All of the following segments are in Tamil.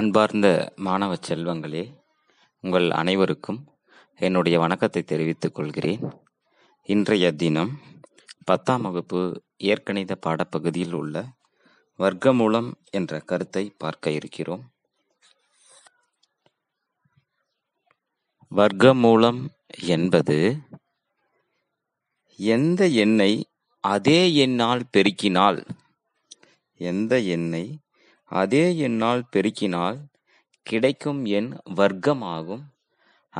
அன்பார்ந்த மாணவ செல்வங்களே, உங்கள் அனைவருக்கும் என்னுடைய வணக்கத்தை தெரிவித்துக் கொள்கிறேன். இன்றைய தினம் 10ஆம் வகுப்பு இயற்கணித பாடப்பகுதியில் உள்ள வர்க்கமூலம் என்ற கருத்தை பார்க்க இருக்கிறோம். வர்க்கமூலம் என்பது எந்த எண்ணை அதே எண்ணால் பெருக்கினால் கிடைக்கும் எண் வர்க்கமாகும்.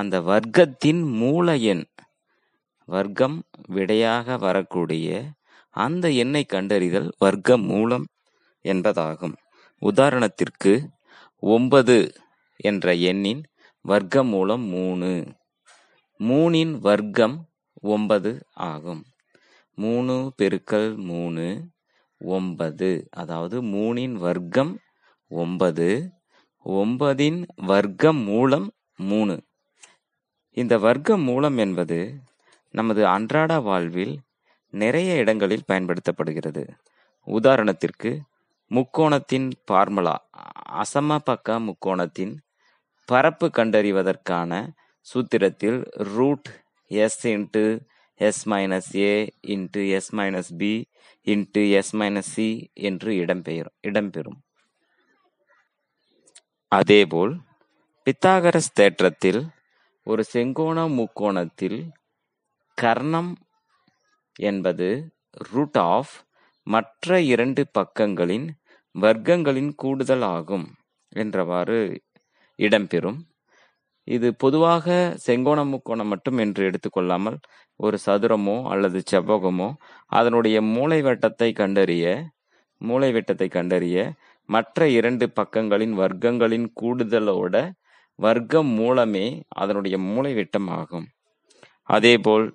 அந்த வர்க்கத்தின் மூல எண், வர்க்கம் விடையாக வரக்கூடிய அந்த எண்ணை கண்டறிதல் வர்க்க மூலம் என்பதாகும். உதாரணத்திற்கு 9 என்ற எண்ணின் வர்க்க மூலம் 3. 3இன் வர்க்கம் 9 ஆகும். 3 × 3 9, அதாவது 3இன் வர்க்கம் 9, 9இன் வர்க்கம் மூலம் 3. இந்த வர்க்கம் மூலம் என்பது நமது அன்றாட வாழ்வில் நிறைய இடங்களில் பயன்படுத்தப்படுகிறது. உதாரணத்திற்கு முக்கோணத்தின் பார்முலா, அசம பக்க முக்கோணத்தின் பரப்பு கண்டறிவதற்கான சூத்திரத்தில் √(S × S - A × S - B × S - C) என்று இடம்பெறும். அதேபோல் பித்தாகரஸ் தேற்றத்தில் ஒரு செங்கோண முக்கோணத்தில் கர்ணம் என்பது √ மற்ற 2 பக்கங்களின் வர்க்கங்களின் கூடுதல் ஆகும் என்றவாறு இடம்பெறும். இது பொதுவாக செங்கோண முக்கோணம் மட்டும் என்று எடுத்துக்கொள்ளாமல் ஒரு சதுரமோ அல்லது செவ்வகமோ அதனுடைய மூலை வட்டத்தை கண்டறிய மற்ற 2 பக்கங்களின் வர்க்கங்களின் கூடுதலோட வர்க்கம் மூலமே அதனுடைய மூலை வட்டம் ஆகும். அதேபோல்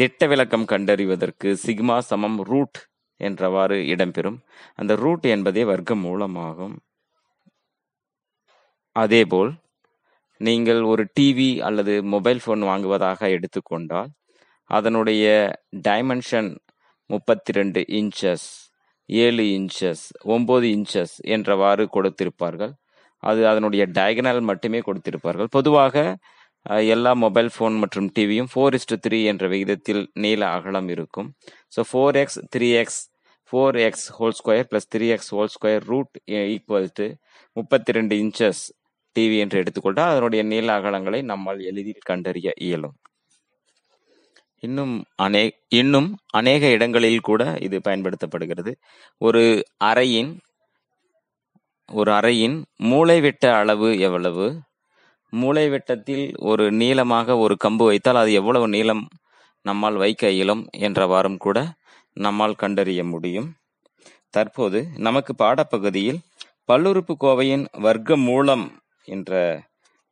திட்ட விலக்கம் கண்டறிவதற்கு σ = என்றவாறு இடம்பெறும். அந்த ரூட் என்பதே வர்க்க மூலமாகும். அதேபோல் நீங்கள் ஒரு டிவி அல்லது மொபைல் ஃபோன் வாங்குவதாக எடுத்துக்கொண்டால் அதனுடைய டைமென்ஷன் 32 இன்ச்சஸ், 7 இன்ச்சஸ், 9 இன்ச்சஸ் என்றவாறு கொடுத்திருப்பார்கள். அதனுடைய டயகனல் மட்டுமே கொடுத்திருப்பார்கள். பொதுவாக எல்லா மொபைல் ஃபோன் மற்றும் டிவியும் 4:3 என்ற விகிதத்தில் நீள அகலம் இருக்கும். So 4x 3x 4x² + 3x² √= 32 inches TV என்று எடுத்துக்கொண்டால் அதனுடைய நீள அகலங்களை நம்மால் எளிதில் கண்டறிய இயலும். இன்னும் அநேக இடங்களில் கூட இது பயன்படுத்தப்படுகிறது. ஒரு அறையின் மூலைவிட்ட அளவு எவ்வளவு? மூலைவிட்டத்தில் ஒரு நீளமாக ஒரு கம்பு வைத்தால் அது எவ்வளவு நீளம் நம்மால் வைக்க இயலும் என்றவாறும் கூட நம்மால் கண்டறிய முடியும். தற்போது நமக்கு பாடப்பகுதியில் பல்லுறுப்புக்கோவையின் வர்க்க மூலம் என்ற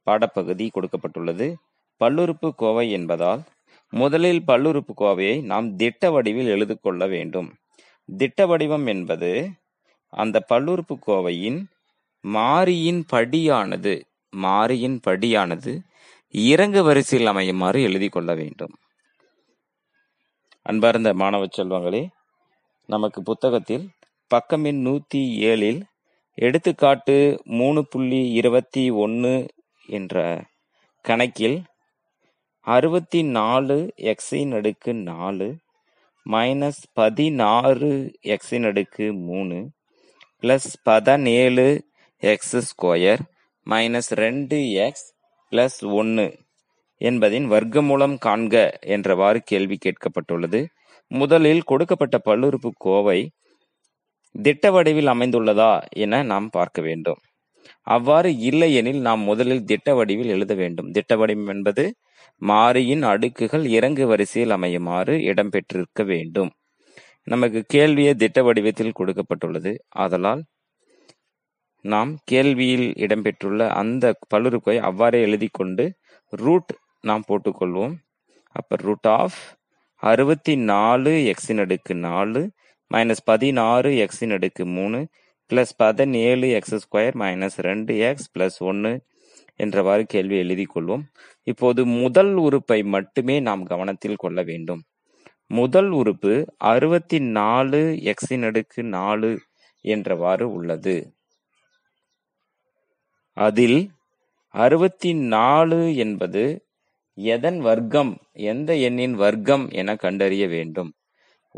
பாடப்பகுதி கொடுக்கப்பட்டுள்ளது. பல்லுறுப்புக்கோவை என்பதால் முதலில் பல்லுறுப்புக்கோவையை நாம் திட்ட வடிவில் எழுதி கொள்ள வேண்டும். திட்ட வடிவம் என்பது அந்த பல்லுறுப்புக்கோவையின் மாறியின் படியானது இறங்கு வரிசையில் அமையுமாறு எழுதி கொள்ள வேண்டும். அன்பார்ந்த மாணவ செல்வங்களே, நமக்கு புத்தகத்தில் பக்கமின் 107 எடுத்துக்காட்டு 3.21 என்ற கணக்கில் 64x⁴ - 16x⁴ + 17x² - 2x + 1 என்பதின் வர்க்கமூலம் காண்க என்றவாறு கேள்வி கேட்கப்பட்டுள்ளது. முதலில் கொடுக்கப்பட்ட பல்லுறுப்புக்கோவை திட்ட வடிவில் அமைந்துள்ளதா என நாம் பார்க்க வேண்டும். அவ்வாறு இல்லையெனில் நாம் முதலில் திட்ட வடிவில் எழுத வேண்டும். திட்ட வடிவம் என்பது மாறியின் அடுக்குகள் இறங்கு வரிசையில் அமையுமாறு இடம்பெற்றிருக்க வேண்டும். நமக்கு கேள்வியே திட்ட வடிவத்தில் கொடுக்கப்பட்டுள்ளது. ஆதலால் நாம் கேள்வியில் இடம்பெற்றுள்ள அந்த பல்லுறுப்புக்கோவை அவ்வாறே எழுதி கொண்டு ரூட் நாம் போட்டுக்கொள்வோம். அப்போ √64x⁴ - 16x⁴ + 17x² - 2x + 1 என்றவாறு கேள்வி எழுதி கொள்வோம். இப்போது முதல் உறுப்பை மட்டுமே நாம் கவனத்தில் கொள்ள வேண்டும். முதல் உறுப்பு 64x⁴ என்றவாறு உள்ளது. அதில் 64 என்பது எதன் வர்க்கம், எந்த எண்ணின் வர்க்கம் என கண்டறிய வேண்டும்.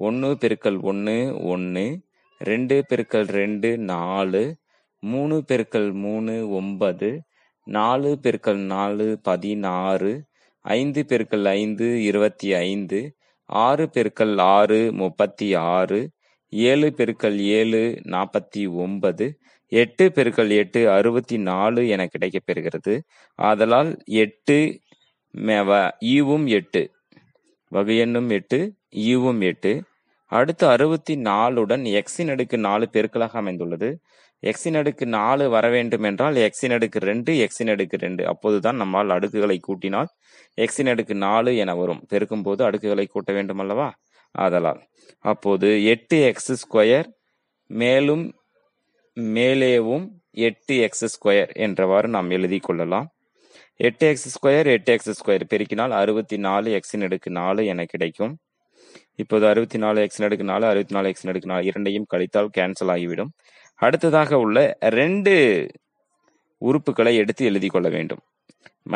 1 × 1 1, 2 × 2 4, 3 × 3 9, 4 × 4 16, 5 × 5 25, 6 × 6 36, 7 × 7 49, 8 × 8 64 என கிடைக்கப் பெறுகிறது. ஆதலால் 8 ஈவும் 8, வகையெண்ணும் 8 ஈவும் 8. அடுத்து 64உடன் x⁴ பெருக்கலாக அமைந்துள்ளது. x⁴ வர வேண்டும் என்றால் x⁴ 2 x⁴ 2, அப்போதுதான் நம்மால் அடுக்குகளை கூட்டினால் x⁴ 4 என வரும். பெருக்கும் போது அடுக்குகளை கூட்ட வேண்டும் அல்லவா? ஆதலால் அப்போது 8x2 மேலும் மேலேவும் 8x2 என்றவாறு நாம் எழுதி கொள்ளலாம். 8x2 பெருக்கினால் 64x⁴ என கிடைக்கும். இப்போது 64x⁴ 64x⁴ இரண்டையும் கழித்தால் கேன்சல் ஆகிவிடும். அடுத்ததாக உள்ள 2 உறுப்புகளை எடுத்து எழுதி கொள்ள வேண்டும்.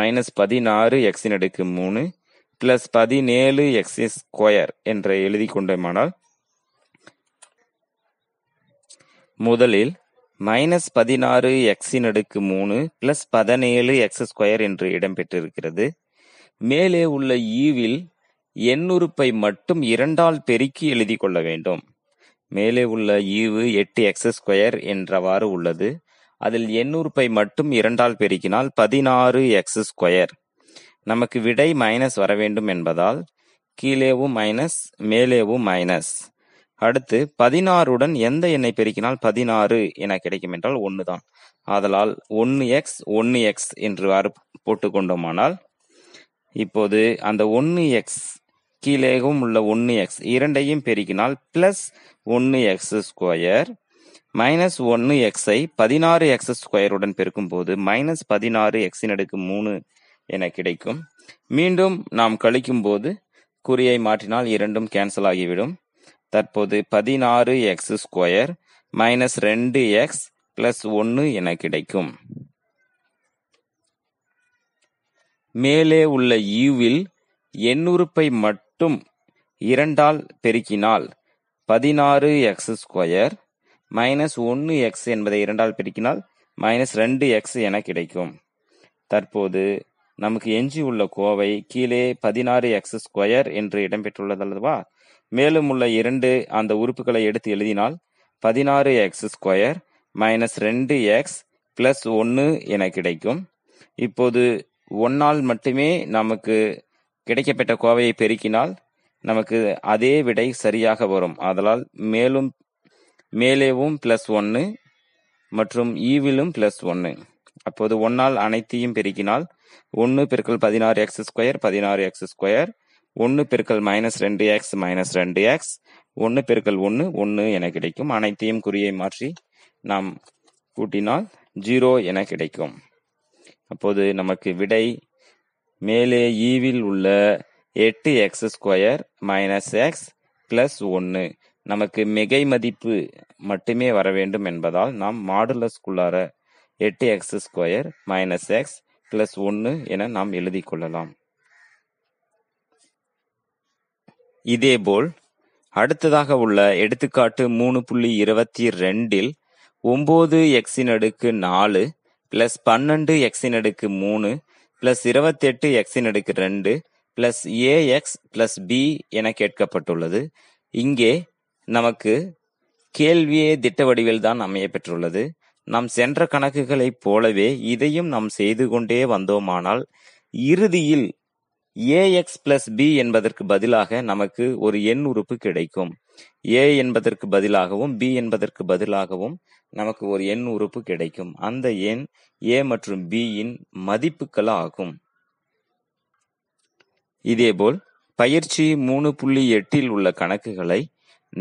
-16x⁴ +17x2 என்ற எழுதி கொண்டோமானால் முதலில் -16x⁴ +17x2 என்று இடம்பெற்றிருக்கிறது. மேலே உள்ள ஈவில் எண்ணுறுப்பை மட்டும் 2ஆல் பெருக்கி எழுதி கொள்ள வேண்டும். மேலே உள்ள ஈவு 8x2 என்றவாறு உள்ளது. அதில் எண்ணுறுப்பை மட்டும் 2ஆல் பெருக்கினால் 16x2. நமக்கு விடை மைனஸ் வர வேண்டும் என்பதால் கீழேவும் மைனஸ் மேலேவும் மைனஸ். அடுத்து 16உடன் எந்த எண்ணை பெருக்கினால் 16 என கிடைக்கும் என்றால் 1 தான். ஆதலால் 1x 1x என்றவாறு போட்டு கொண்டோமானால் இப்போது அந்த 1x கீழேவும் உள்ள 1x இரண்டையும் பெருக்கினால் +1x2 -1x 16x2 பெருக்கும் போது -16x⁴ என கிடைக்கும். மீண்டும் நாம் கழிக்கும் போது குறியை மாற்றினால் இரண்டும் கேன்சல் ஆகிவிடும். தற்போது 16x2 -2x +1 என கிடைக்கும். மேலே உள்ள ஈவில் எண்ணுறுப்பை மட்டும் 2ஆல் பெருக்கினால் 16x2 -1x என்பதை 2ஆல் பெருக்கினால் -2x என கிடைக்கும். தற்போது நமக்கு எஞ்சியுள்ள கோவை கீழே 16x2 என்று இடம்பெற்றுள்ளது அல்லவா? மேலும் உள்ள 2 அந்த உறுப்புகளை எடுத்து எழுதினால் 16x2 -2x +1 என கிடைக்கும். இப்போது 1ஆல் மட்டுமே நமக்கு கிடைக்கப்பட்ட கோவையை பெருக்கினால் நமக்கு அதே விடை சரியாக வரும். அதனால் மேலேவும் +1 மற்றும் ஈவிலும் +1. அப்போது 1ஆல் அனைத்தையும் பெருக்கினால் 1 × 16x2 16x2, 1 × -2x -2x, 1 × 1 1 என கிடைக்கும். அனைத்தையும் குறியை மாற்றி நாம் கூட்டினால் 0 என கிடைக்கும். அப்போது நமக்கு விடை மேலே ஈவில் உள்ள 8x2 -x +1. நமக்கு மிகை மதிப்பு மட்டுமே வர வேண்டும் என்பதால் நாம் மாடுலஸ்குள்ளார 8x2 -x +1 என நாம் எழுதி கொள்ளலாம். இதேபோல் அடுத்ததாக உள்ள எடுத்துக்காட்டு 3.22ல் 9x⁴ +12x⁴ +28x⁴ +ax +b என கேட்கப்பட்டுள்ளது. இங்கே நமக்கு கேள்வியே திட்ட வடிவில் தான் அமைய பெற்றுள்ளது. நாம் சென்ற கணக்குகளைப் போலவே இதையும் நாம் செய்து கொண்டே வந்தோமானால் இறுதியில் ax +b என்பதற்கு பதிலாக நமக்கு ஒரு எண் உறுப்பு கிடைக்கும். a என்பதற்கு பதிலாகவும் b என்பதற்கு பதிலாகவும் நமக்கு ஒரு எண் உறுப்பு கிடைக்கும். அந்த எண் a மற்றும் b இன் மதிப்புகள் ஆகும். இதேபோல் பயிற்சி 3.8ல் உள்ள கணக்குகளை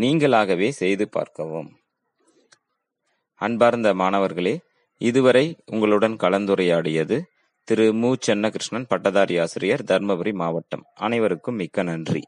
நீங்களாகவே செய்து பார்க்கவும். அன்பார்ந்த மாணவர்களே, இதுவரை உங்களுடன் கலந்துரையாடியது திரு மு. சென்னகிருஷ்ணன், பட்டதாரி ஆசிரியர், தர்மபுரி மாவட்டம். அனைவருக்கும் மிக்க நன்றி.